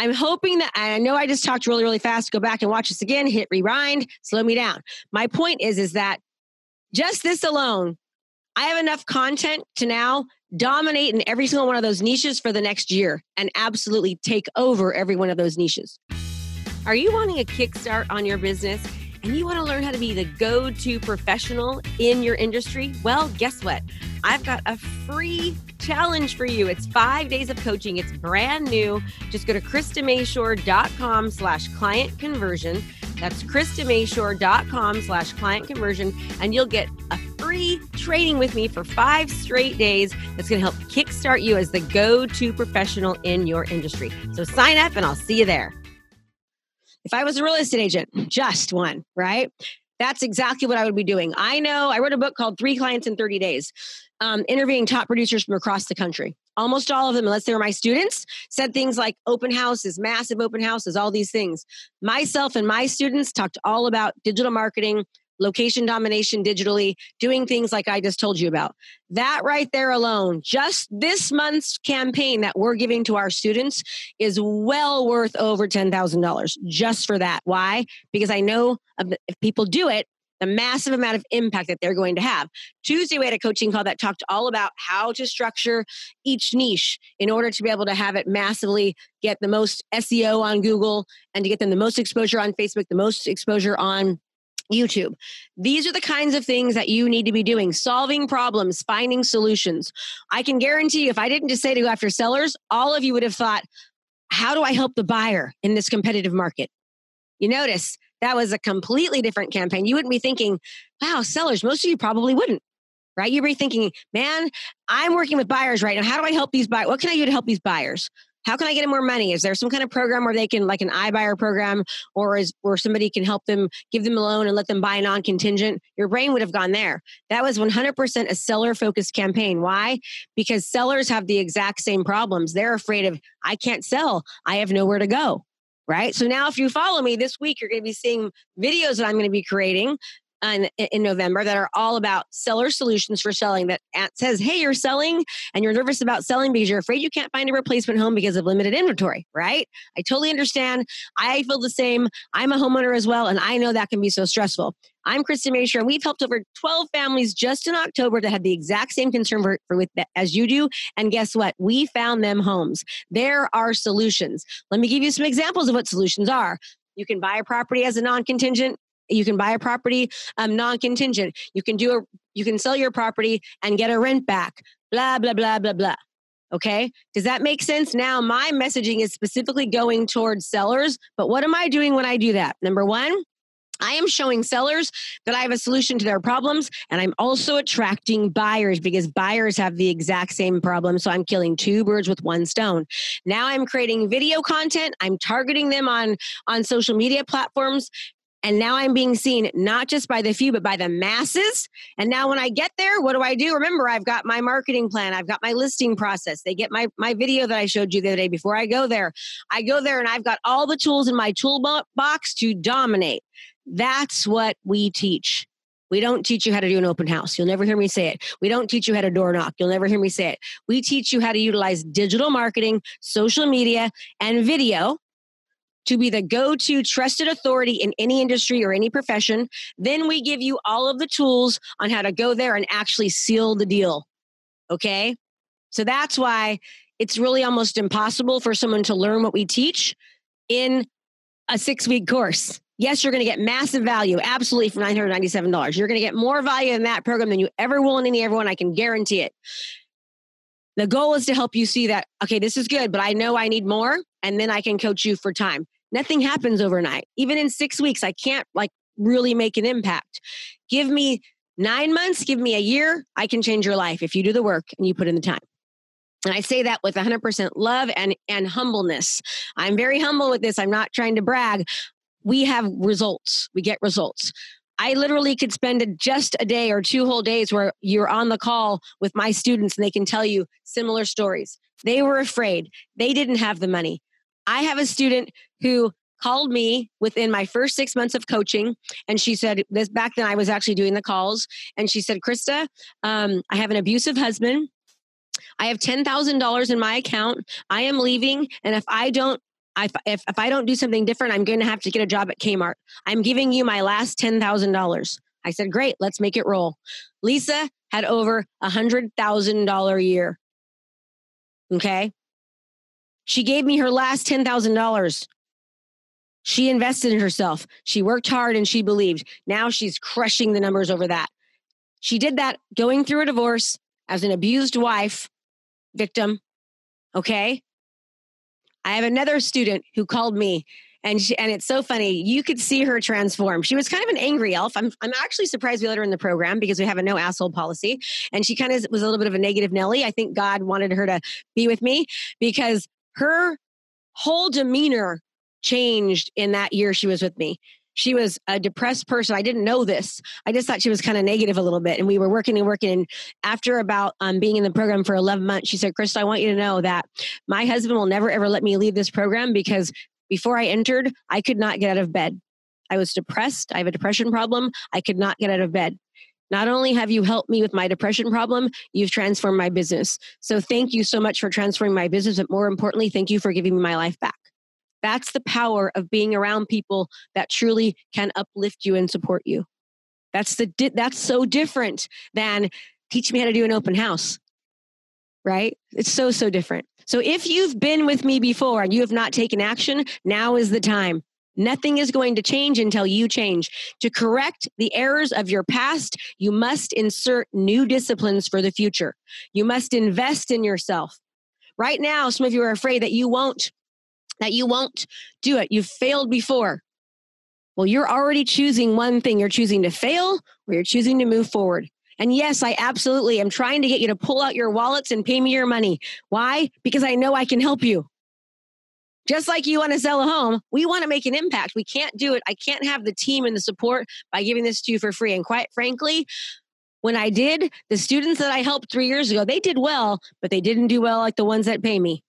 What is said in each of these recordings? I'm hoping that, I know I just talked really, really fast, go back and watch this again, hit rewind, slow me down. My point is that just this alone, I have enough content to now dominate in every single one of those niches for the next year and absolutely take over every one of those niches. Are you wanting a kickstart on your business and you want to learn how to be the go-to professional in your industry? Well, guess what? I've got a free challenge for you. It's 5 days of coaching. It's brand new. Just go to KristaMayshore.com/client-conversion. That's KristaMayshore.com/client-conversion, and you'll get a free training with me for 5 straight days. That's going to help kickstart you as the go-to professional in your industry. So sign up and I'll see you there. If I was a real estate agent, just one, right? That's exactly what I would be doing. I know I wrote a book called 3 Clients in 30 Days, interviewing top producers from across the country. Almost all of them, unless they were my students, said things like open houses, massive open houses, all these things. Myself and my students talked all about digital marketing, location domination digitally, doing things like I just told you about. That right there alone, just this month's campaign that we're giving to our students is well worth over $10,000 just for that. Why? Because I know if people do it, the massive amount of impact that they're going to have. Tuesday, we had a coaching call that talked all about how to structure each niche in order to be able to have it massively get the most SEO on Google and to get them the most exposure on Facebook, the most exposure on YouTube. These are the kinds of things that you need to be doing. Solving problems, finding solutions. I can guarantee you, if I didn't just say to go after sellers, all of you would have thought, how do I help the buyer in this competitive market? You notice that was a completely different campaign. You wouldn't be thinking, wow, sellers, most of you probably wouldn't, right? You'd be thinking, man, I'm working with buyers right now. How do I help these buyers? What can I do to help these buyers? How can I get them more money? Is there some kind of program where they can, like an iBuyer program, or is where somebody can help them, give them a loan and let them buy non-contingent? Your brain would have gone there. That was 100% a seller-focused campaign. Why? Because sellers have the exact same problems. They're afraid of, I can't sell. I have nowhere to go, right? So now if you follow me this week, you're going to be seeing videos that I'm going to be creating in November that are all about seller solutions for selling, that says, hey, you're selling and you're nervous about selling because you're afraid you can't find a replacement home because of limited inventory, right? I totally understand. I feel the same. I'm a homeowner as well, and I know that can be so stressful. I'm Krista Mayshore, and we've helped over 12 families just in October that had the exact same concern as you do. And guess what? We found them homes. There are solutions. Let me give you some examples of what solutions are. You can buy a property as a non-contingent. You can buy a property non-contingent. You can sell your property and get a rent back. Blah, blah, blah, blah, blah. Okay? Does that make sense? Now, my messaging is specifically going towards sellers, but what am I doing when I do that? Number one, I am showing sellers that I have a solution to their problems, and I'm also attracting buyers because buyers have the exact same problem. So I'm killing 2 birds with 1 stone. Now I'm creating video content. I'm targeting them on social media platforms. And now I'm being seen not just by the few, but by the masses. And now when I get there, what do? Remember, I've got my marketing plan. I've got my listing process. They get my video that I showed you the other day before I go there. I go there and I've got all the tools in my toolbox to dominate. That's what we teach. We don't teach you how to do an open house. You'll never hear me say it. We don't teach you how to door knock. You'll never hear me say it. We teach you how to utilize digital marketing, social media, and video to be the go-to trusted authority in any industry or any profession. Then we give you all of the tools on how to go there and actually seal the deal, okay? So that's why it's really almost impossible for someone to learn what we teach in a 6-week course. Yes, you're going to get massive value, absolutely, for $997. You're going to get more value in that program than you ever will in everyone. I can guarantee it. The goal is to help you see that, okay, this is good, but I know I need more, and then I can coach you for time. Nothing happens overnight. Even in 6 weeks, I can't really make an impact. Give me 9 months, give me a year, I can change your life if you do the work and you put in the time. And I say that with 100% love and humbleness. I'm very humble with this. I'm not trying to brag. We have results. We get results. I literally could spend just a day or 2 whole days where you're on the call with my students and they can tell you similar stories. They were afraid. They didn't have the money. I have a student who called me within my first 6 months of coaching. And she said this, back then I was actually doing the calls. And she said, Krista, I have an abusive husband. I have $10,000 in my account. I am leaving. And if I don't, if I don't do something different, I'm going to have to get a job at Kmart. I'm giving you my last $10,000. I said, great, let's make it roll. Lisa had over $100,000 a year. Okay. She gave me her last $10,000. She invested in herself. She worked hard and she believed. Now she's crushing the numbers over that. She did that going through a divorce as an abused wife, victim. Okay. I have another student who called me, and it's so funny. You could see her transform. She was kind of an angry elf. I'm actually surprised we let her in the program because we have a no asshole policy. And she kind of was a little bit of a negative Nelly. I think God wanted her to be with me because her whole demeanor changed in that year she was with me. She was a depressed person. I didn't know this. I just thought she was kind of negative a little bit. And we were working and working. And after about being in the program for 11 months, she said, Krista, I want you to know that my husband will never, ever let me leave this program because before I entered, I could not get out of bed. I was depressed. I have a depression problem. I could not get out of bed. Not only have you helped me with my depression problem, you've transformed my business. So thank you so much for transforming my business. But more importantly, thank you for giving me my life back. That's the power of being around people that truly can uplift you and support you. That's so different than teach me how to do an open house, right? It's so, so different. So if you've been with me before and you have not taken action, now is the time. Nothing is going to change until you change. To correct the errors of your past, you must insert new disciplines for the future. You must invest in yourself. Right now, some of you are afraid that you won't do it. You've failed before. Well, you're already choosing one thing. You're choosing to fail or you're choosing to move forward. And yes, I absolutely am trying to get you to pull out your wallets and pay me your money. Why? Because I know I can help you. Just like you want to sell a home, we want to make an impact. We can't do it. I can't have the team and the support by giving this to you for free. And quite frankly, when I did, the students that I helped 3 years ago, they did well, but they didn't do well like the ones that pay me.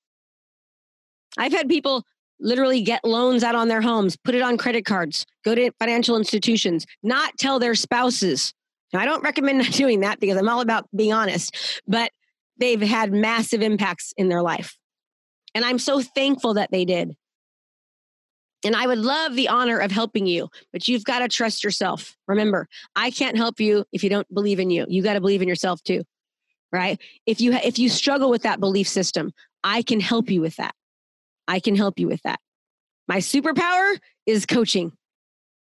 I've had people literally get loans out on their homes, put it on credit cards, go to financial institutions, not tell their spouses. Now, I don't recommend not doing that because I'm all about being honest, but they've had massive impacts in their life. And I'm so thankful that they did. And I would love the honor of helping you, but you've got to trust yourself. Remember, I can't help you if you don't believe in you. You got to believe in yourself too, right? If you struggle with that belief system, I can help you with that. I can help you with that. My superpower is coaching.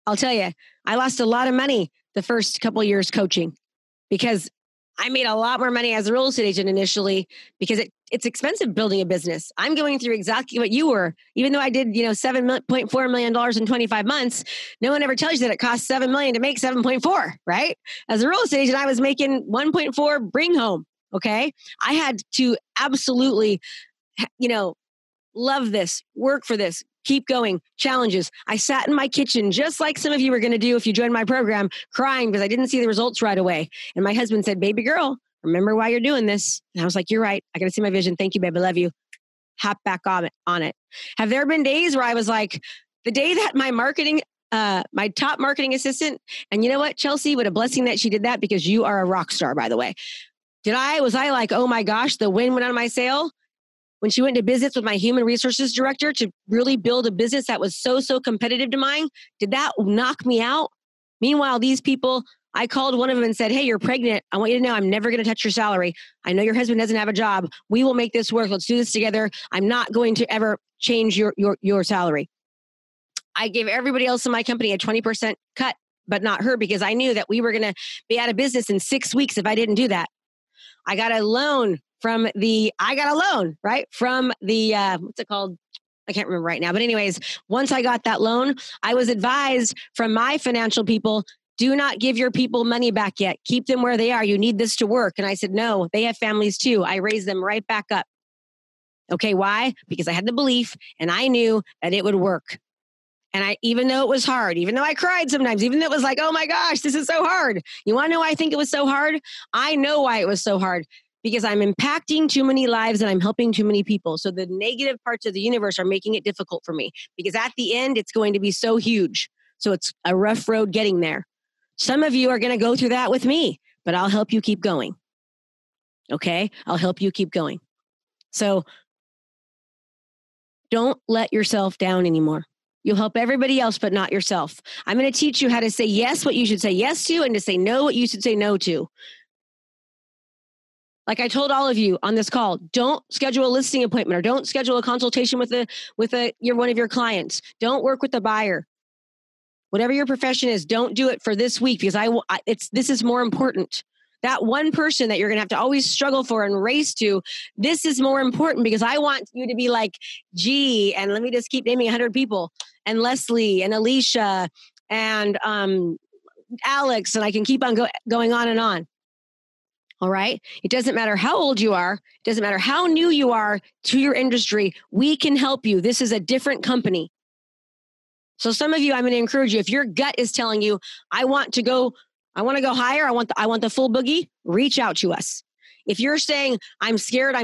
I'll tell you, I lost a lot of money the first couple of years coaching because I made a lot more money as a real estate agent initially because it's expensive building a business. I'm going through exactly what you were. Even though I did, $7.4 million in 25 months, no one ever tells you that it costs $7 million to make 7.4, right? As a real estate agent, I was making 1.4 bring home, okay? I had to absolutely, love this, work for this, keep going, challenges. I sat in my kitchen, just like some of you were going to do if you joined my program, crying because I didn't see the results right away. And my husband said, baby girl, remember why you're doing this. And I was like, you're right. I got to see my vision. Thank you, babe. I love you. Hop back on it. Have there been days where I was like, the day that my marketing, my top marketing assistant, and you know what, Chelsea, what a blessing that she did that because you are a rock star, by the way. Was I like, oh my gosh, the wind went on my sail? When she went to business with my human resources director to really build a business that was so, so competitive to mine, did that knock me out? Meanwhile, these people, I called one of them and said, hey, you're pregnant. I want you to know I'm never going to touch your salary. I know your husband doesn't have a job. We will make this work. Let's do this together. I'm not going to ever change your salary. I gave everybody else in my company a 20% cut, but not her because I knew that we were going to be out of business in 6 weeks if I didn't do that. I got a loan. What's it called? I can't remember right now. But anyways, once I got that loan, I was advised from my financial people, do not give your people money back yet. Keep them where they are. You need this to work. And I said, no, they have families too. I raised them right back up. Okay, why? Because I had the belief and I knew that it would work. And even though it was hard, even though I cried sometimes, even though it was like, oh my gosh, this is so hard. You want to know why I think it was so hard? I know why it was so hard. Because I'm impacting too many lives and I'm helping too many people. So the negative parts of the universe are making it difficult for me because at the end, it's going to be so huge. So it's a rough road getting there. Some of you are going to go through that with me, but I'll help you keep going. Okay? I'll help you keep going. So Don't let yourself down anymore. You'll help everybody else, but not yourself. I'm going to teach you how to say yes, what you should say yes to, and to say no, what you should say no to. Like I told all of you on this call, don't schedule a listing appointment or don't schedule a consultation with one of your clients. Don't work with a buyer. Whatever your profession is, don't do it for this week because this is more important. That one person that you're going to have to always struggle for and race to, this is more important because I want you to be like G, and let me just keep naming 100 people, and Leslie and Alicia and Alex, and I can keep on going on and on. All right? It doesn't matter how old you are. It doesn't matter how new you are to your industry. We can help you. This is a different company. So some of you, I'm going to encourage you, if your gut is telling you, I want to go higher, I want the full boogie, reach out to us. If you're saying, I'm scared,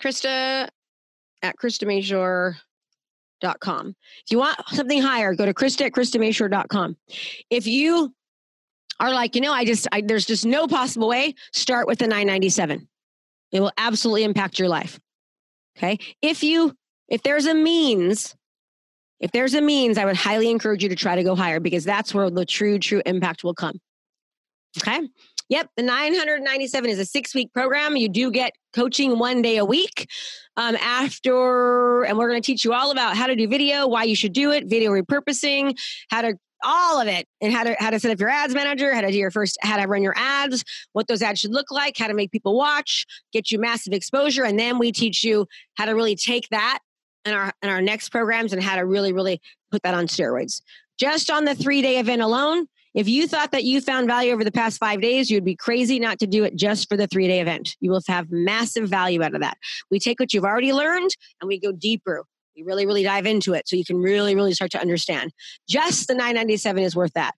Krista at KristaMayshore.com. If you want something higher, go to Krista at KristaMayshore.com. If you are like, there's just no possible way, start with the 997. It will absolutely impact your life. Okay. If there's a means, I would highly encourage you to try to go higher because that's where the true impact will come. Okay. Yep. The 997 is a 6-week program. You do get coaching 1 day a week and we're going to teach you all about how to do video, why you should do it, video repurposing, all of it, and how to set up your ads manager, how to run your ads, what those ads should look like, how to make people watch, get you massive exposure. And then we teach you how to really take that in our next programs and how to really, really put that on steroids. Just on the 3-day event alone, if you thought that you found value over the past 5 days, you'd be crazy not to do it just for the 3-day event. You will have massive value out of that. We take what you've already learned and we go deeper. We really, really dive into it so you can really, really start to understand. Just the $9.97 is worth that.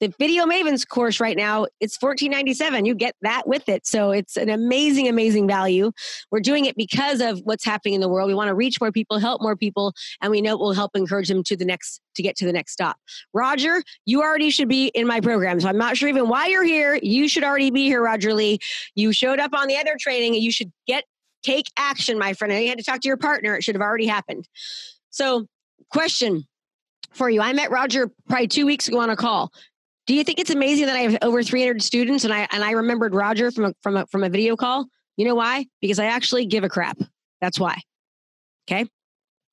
The Video Mavens course right now, it's $14.97. You get that with it. So it's an amazing, amazing value. We're doing it because of what's happening in the world. We want to reach more people, help more people, and we know it will help encourage them to get to the next stop. Roger, you already should be in my program. So I'm not sure even why you're here. You should already be here, Roger Lee. You showed up on the other training and you should take action, my friend. I know you had to talk to your partner. It should have already happened. So question for you. I met Roger probably 2 weeks ago on a call. Do you think it's amazing that I have over 300 students and I remembered Roger from a video call? You know why? Because I actually give a crap. That's why. Okay.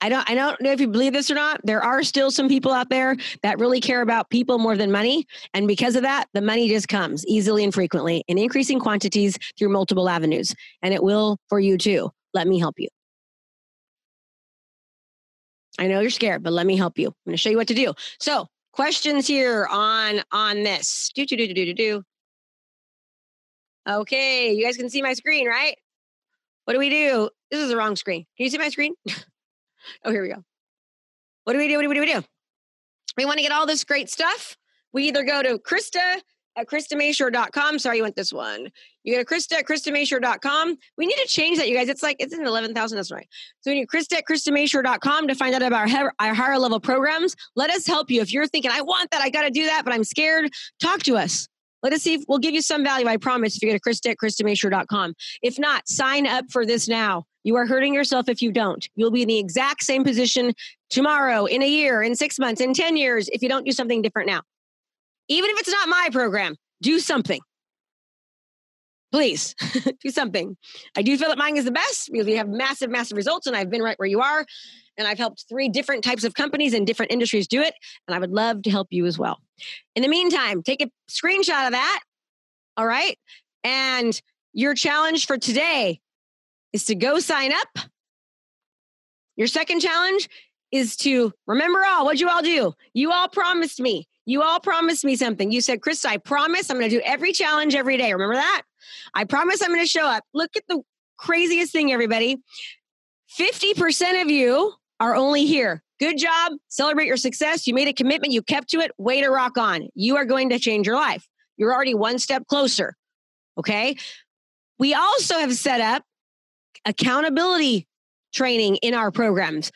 I don't know if you believe this or not. There are still some people out there that really care about people more than money. And because of that, the money just comes easily and frequently in increasing quantities through multiple avenues. And it will for you too. Let me help you. I know you're scared, but let me help you. I'm going to show you what to do. So questions here on this. Okay, you guys can see my screen, right? What do we do? This is the wrong screen. Can you see my screen? Oh, here we go. What do we do? We want to get all this great stuff. We either go to Krista at KristaMayshore.com. Sorry, you went this one. You go to Krista at KristaMayshore.com. We need to change that, you guys. It's in 11,000. That's right. So we need Krista at KristaMayshore.com to find out about our higher level programs. Let us help you. If you're thinking, I want that, I got to do that, but I'm scared, talk to us. Let us see if we'll give you some value. I promise if you go to Krista at KristaMayshore.com. If not, sign up for this now. You are hurting yourself if you don't. You'll be in the exact same position tomorrow, in a year, in 6 months, in 10 years, if you don't do something different now. Even if it's not my program, do something. Please, do something. I do feel that mine is the best because we have massive, massive results and I've been right where you are. And I've helped 3 different types of companies and different industries do it. And I would love to help you as well. In the meantime, take a screenshot of that. All right. And your challenge for today is to go sign up. Your second challenge is to remember what'd you all do? You all promised me. You all promised me something. You said, Krista, I promise I'm going to do every challenge every day. Remember that? I promise I'm going to show up. Look at the craziest thing, everybody. 50% of you are only here. Good job. Celebrate your success. You made a commitment. You kept to it. Way to rock on. You are going to change your life. You're already one step closer. Okay. We also have set up accountability training in our programs.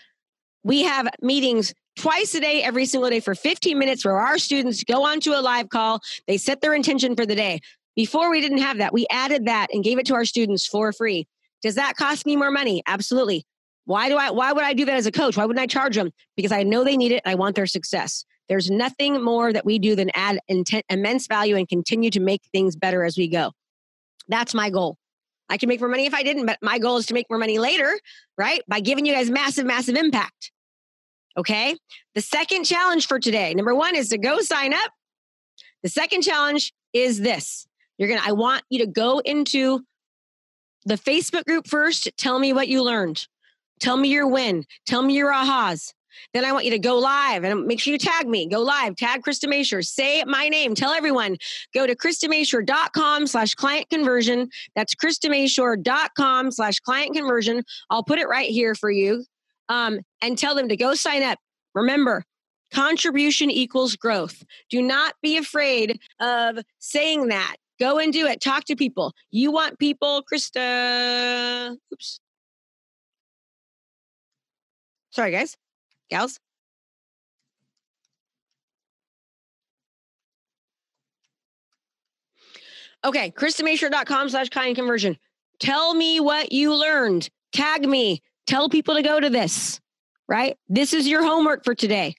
We have meetings twice a day, every single day for 15 minutes where our students go onto a live call. They set their intention for the day. Before we didn't have that. We added that and gave it to our students for free. Does that cost me more money? Absolutely. Why would I do that as a coach? Why wouldn't I charge them? Because I know they need it and I want their success. There's nothing more that we do than add immense value and continue to make things better as we go. That's my goal. I can make more money if I didn't, but my goal is to make more money later, right? By giving you guys massive, massive impact. Okay. The second challenge for today, number one is to go sign up. The second challenge is this. I want you to go into the Facebook group first. Tell me what you learned. Tell me your win. Tell me your ahas. Then I want you to go live and make sure you tag me. Go live. Tag Krista Mayshore. Say my name. Tell everyone. Go to KristaMayshore.com/client conversion. That's KristaMayshore.com/client conversion. I'll put it right here for you. And tell them to go sign up. Remember, contribution equals growth. Do not be afraid of saying that. Go and do it. Talk to people. You want people, Krista. Oops. Sorry, guys. Gals. Okay. KristaMayshore.com/client conversion. Tell me what you learned. Tag me. Tell people to go to this, right? This is your homework for today.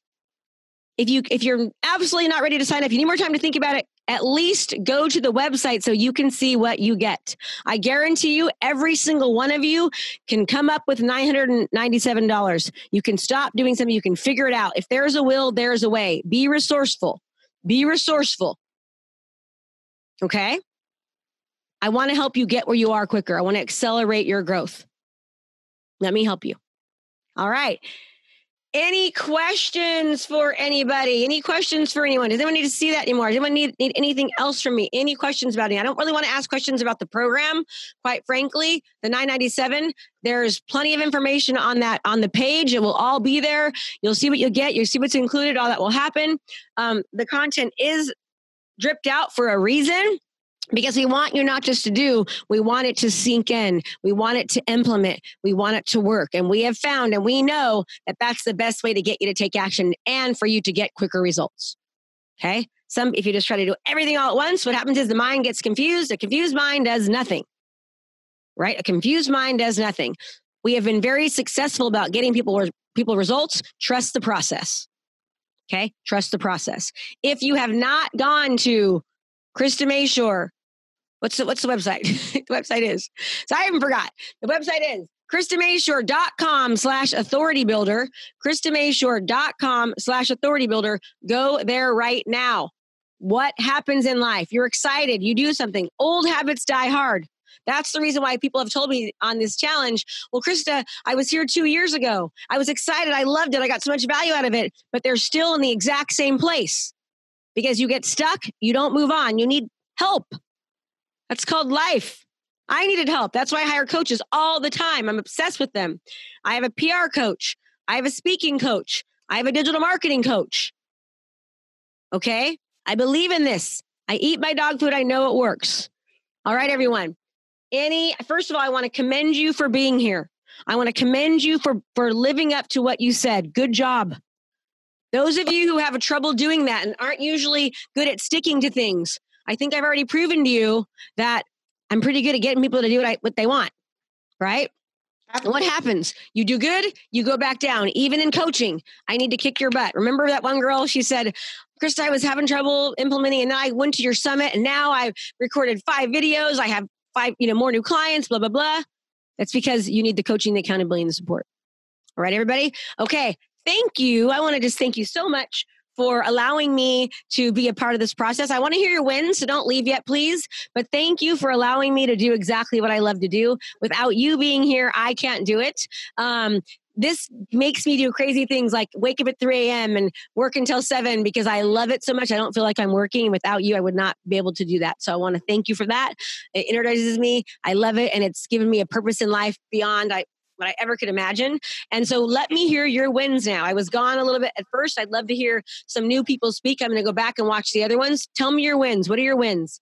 If you're absolutely not ready to sign up, you need more time to think about it, at least go to the website so you can see what you get. I guarantee you, every single one of you can come up with $997. You can stop doing something. You can figure it out. If there's a will, there's a way. Be resourceful. Be resourceful. Okay? I want to help you get where you are quicker. I want to accelerate your growth. Let me help you. All right. Any questions for anybody? Any questions for anyone? Does anyone need to see that anymore? Does anyone need anything else from me? Any questions about it? I don't really want to ask questions about the program, quite frankly. The $997, there's plenty of information on that on the page. It will all be there. You'll see what you'll get. You'll see what's included. All that will happen. The content is dripped out for a reason. Because we want you not just to do, we want it to sink in. We want it to implement. We want it to work. And we have found and we know that that's the best way to get you to take action and for you to get quicker results. Okay? If you just try to do everything all at once, what happens is the mind gets confused. A confused mind does nothing, right? A confused mind does nothing. We have been very successful about getting people results. Trust the process. Okay? Trust the process. If you have not gone to Krista Mayshore, what's the website? The website is, so I even forgot. The website is KristaMayshore.com/authority builder, KristaMayshore.com/authority builder. Go there right now. What happens in life? You're excited. You do something. Old habits die hard. That's the reason why people have told me on this challenge, well, Krista, I was here 2 years ago. I was excited. I loved it. I got so much value out of it, but they're still in the exact same place. Because you get stuck, you don't move on. You need help. That's called life. I needed help. That's why I hire coaches all the time. I'm obsessed with them. I have a PR coach. I have a speaking coach. I have a digital marketing coach. Okay? I believe in this. I eat my dog food. I know it works. All right, everyone. First of all, I want to commend you for being here. I want to commend you for living up to what you said. Good job. Those of you who have trouble doing that and aren't usually good at sticking to things, I think I've already proven to you that I'm pretty good at getting people to do what they want, right? And what happens? You do good, you go back down. Even in coaching, I need to kick your butt. Remember that one girl, she said, Krista, I was having trouble implementing and I went to your summit and now I've recorded 5 videos. I have 5, more new clients, blah, blah, blah. That's because you need the coaching, the accountability, and the support. All right, everybody? Okay. Thank you. I want to just thank you so much for allowing me to be a part of this process. I want to hear your wins, so don't leave yet, please. But thank you for allowing me to do exactly what I love to do. Without you being here, I can't do it. This makes me do crazy things like wake up at 3 a.m. and work until 7 because I love it so much. I don't feel like I'm working. Without you, I would not be able to do that. So I want to thank you for that. It energizes me. I love it. And it's given me a purpose in life beyond what I ever could imagine. And so let me hear your wins now. I was gone a little bit at first. I'd love to hear some new people speak. I'm going to go back and watch the other ones. Tell me your wins. What are your wins?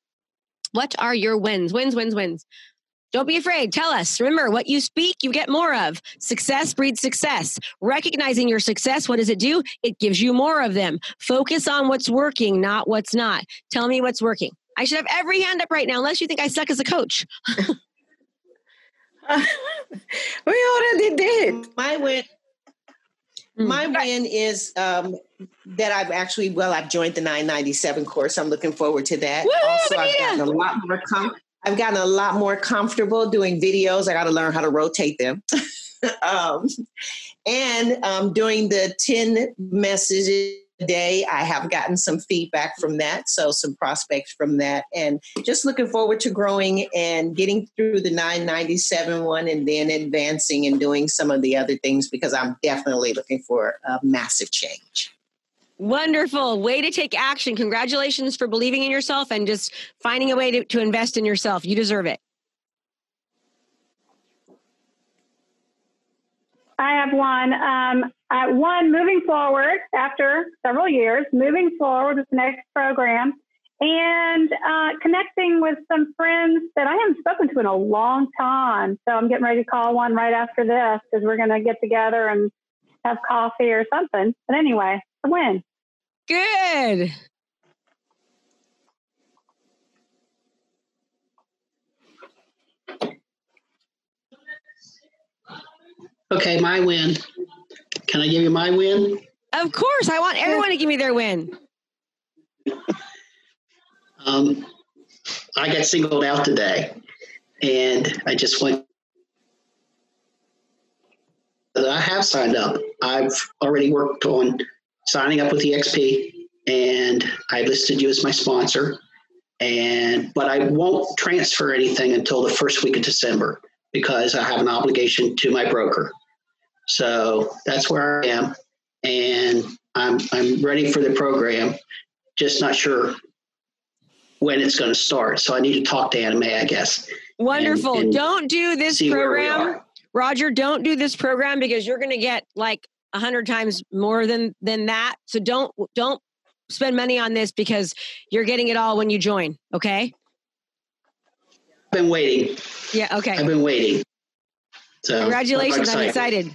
What are your wins? Wins, wins, wins. Don't be afraid. Tell us. Remember, what you speak, you get more of. Success breeds success. Recognizing your success, what does it do? It gives you more of them. Focus on what's working, not what's not. Tell me what's working. I should have every hand up right now, unless you think I suck as a coach. We already did. My win is that I've actually, I've joined the 997 course. I'm looking forward to that. Woo-hoo, also, I've gotten a lot more comfortable doing videos. I got to learn how to rotate them. And doing the 10 messages a day, I have gotten some feedback from that. So some prospects from that, and just looking forward to growing and getting through the 997 one and then advancing and doing some of the other things, because I'm definitely looking for a massive change. Wonderful. Way to take action. Congratulations for believing in yourself and just finding a way to invest in yourself. You deserve it. I have one. Moving forward after several years, moving forward with the next program and connecting with some friends that I haven't spoken to in a long time. So I'm getting ready to call one right after this, because we're going to get together and have coffee or something. But anyway, a win. Good. Okay, my win. Can I give you my win? Of course. I want everyone to give me their win. I got singled out today, and I just went. I have signed up. I've already worked on signing up with EXP, and I listed you as my sponsor, but I won't transfer anything until the first week of December, because I have an obligation to my broker. So that's where I am, and I'm ready for the program, just not sure when it's going to start. So I need to talk to Anna Mae, I guess. Wonderful. And don't do this program, Roger. Don't do this program, because you're going to get like 100 times more than that. So don't spend money on this, because you're getting it all when you join. Okay. Been waiting. Yeah, okay. I've been waiting. So congratulations. I'm excited.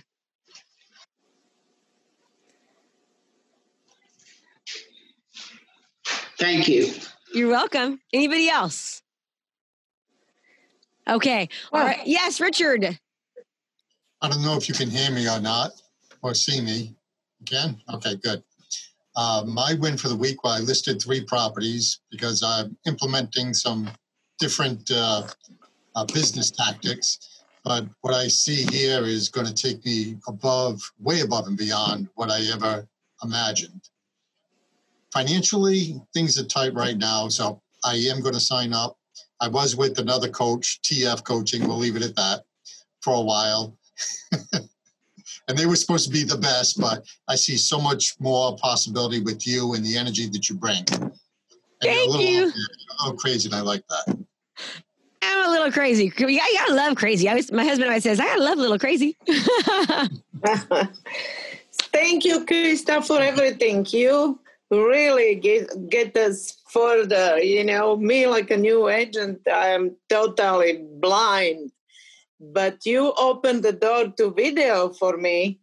Thank you. You're welcome. Anybody else? Okay. All right. Yes, Richard. I don't know if you can hear me or not, or see me. You can? Okay, good. My win for the week, I listed 3 properties, because I'm implementing some different business tactics, but what I see here is going to take me way above and beyond what I ever imagined. Financially, things are tight right now, so I am going to sign up. I was with another coach, TF Coaching, we'll leave it at that, for a while. And they were supposed to be the best, but I see so much more possibility with you and the energy that you bring. Thank you. A little crazy, and I like that. I'm a little crazy. You gotta love crazy. My husband always says, I gotta love little crazy. Thank you, Krista, for everything. You really get us further. You know, me like a new agent, I'm totally blind. But you opened the door to video for me,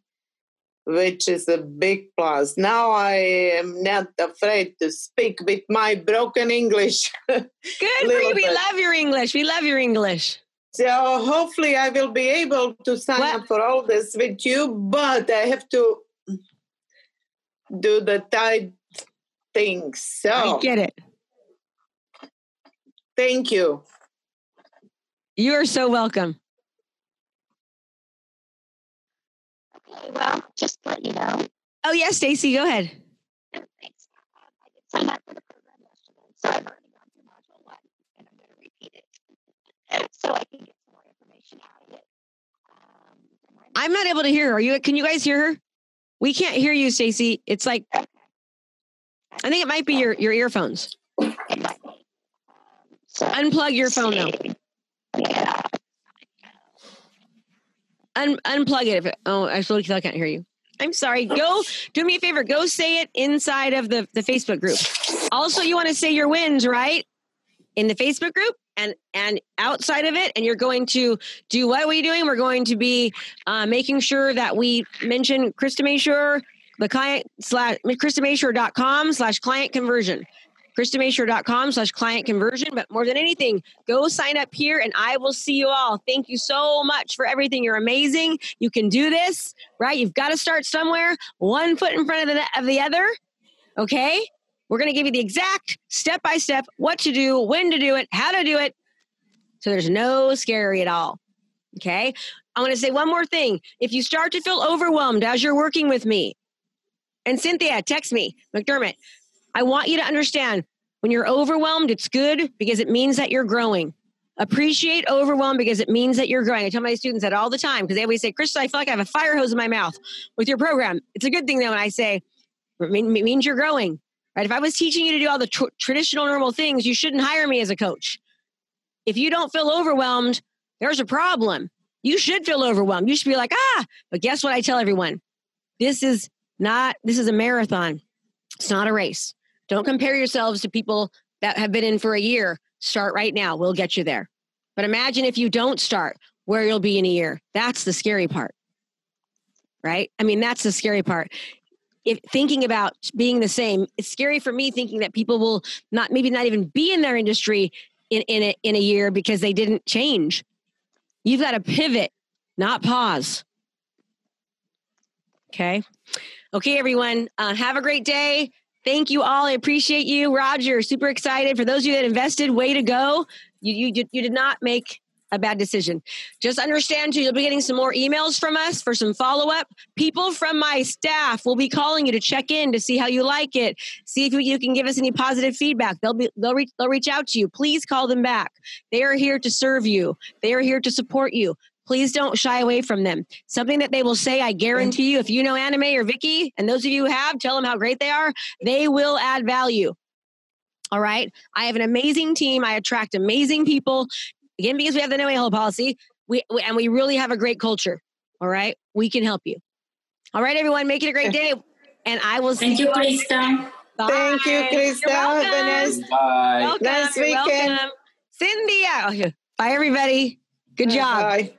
which is a big plus. Now I am not afraid to speak with my broken English. Good for you. We love your English. We love your English. So hopefully I will be able to sign up for all this with you, but I have to do the tight things. So I get it. Thank you. You are so welcome. Well, just to let you know. Oh, yeah, Stacey, go ahead. No, thanks. I did sign up for the program yesterday, so I've already gone through module 1, and I'm going to repeat it so I can get some more information out of it. I'm not able to hear her. Can you guys hear her? We can't hear you, Stacey. It's like, okay. I think it might be your earphones. It might be. So unplug your phone, though. Yeah. Unplug it. I still can't hear you. I'm sorry. Go do me a favor. Go say it inside of the Facebook group. Also, you want to say your wins, right? In the Facebook group and outside of it. And you're going to do what are we doing? We're going to be making sure that we mention Krista Mayshore, the client /KristaMayshore.com/client-conversion. KristaMayshore.com/client-conversion. But more than anything, go sign up here and I will see you all. Thank you so much for everything. You're amazing. You can do this, right? You've got to start somewhere, one foot in front of the other. Okay. We're going to give you the exact step-by-step, what to do, when to do it, how to do it. So there's no scary at all. Okay. I want to say one more thing. If you start to feel overwhelmed as you're working with me, and Cynthia, text me, McDermott, I want you to understand when you're overwhelmed, it's good because it means that you're growing. Appreciate overwhelmed because it means that you're growing. I tell my students that all the time because they always say, Krista, I feel like I have a fire hose in my mouth with your program. It's a good thing though when I say, it means you're growing. Right? If I was teaching you to do all the traditional normal things, you shouldn't hire me as a coach. If you don't feel overwhelmed, there's a problem. You should feel overwhelmed. You should be like, but guess what I tell everyone? This is a marathon. It's not a race. Don't compare yourselves to people that have been in for a year. Start right now. We'll get you there. But imagine if you don't start, where you'll be in a year. That's the scary part, right? I mean, that's the scary part. If thinking about being the same, it's scary for me thinking that people will maybe not even be in their industry in a year because they didn't change. You've got to pivot, not pause. Okay. Okay, everyone. Have a great day. Thank you all. I appreciate you. Roger, super excited. For those of you that invested, way to go. You did not make a bad decision. Just understand too, you'll be getting some more emails from us for some follow-up. People from my staff will be calling you to check in to see how you like it. See if you can give us any positive feedback. They'll reach out to you. Please call them back. They are here to serve you. They are here to support you. Please don't shy away from them. Something that they will say, I guarantee you, if you know Anna Mae or Vicky, and those of you who have, tell them how great they are. They will add value. All right. I have an amazing team. I attract amazing people. Again, because we have the no a-hole policy, we really have a great culture. All right? We can help you. All right, everyone. Make it a great day. And I will see you. Thank you, Krista. Bye. Thank you, Krista. Bye. Nice weekend. Welcome. Cynthia. Bye, everybody. Good job. Bye.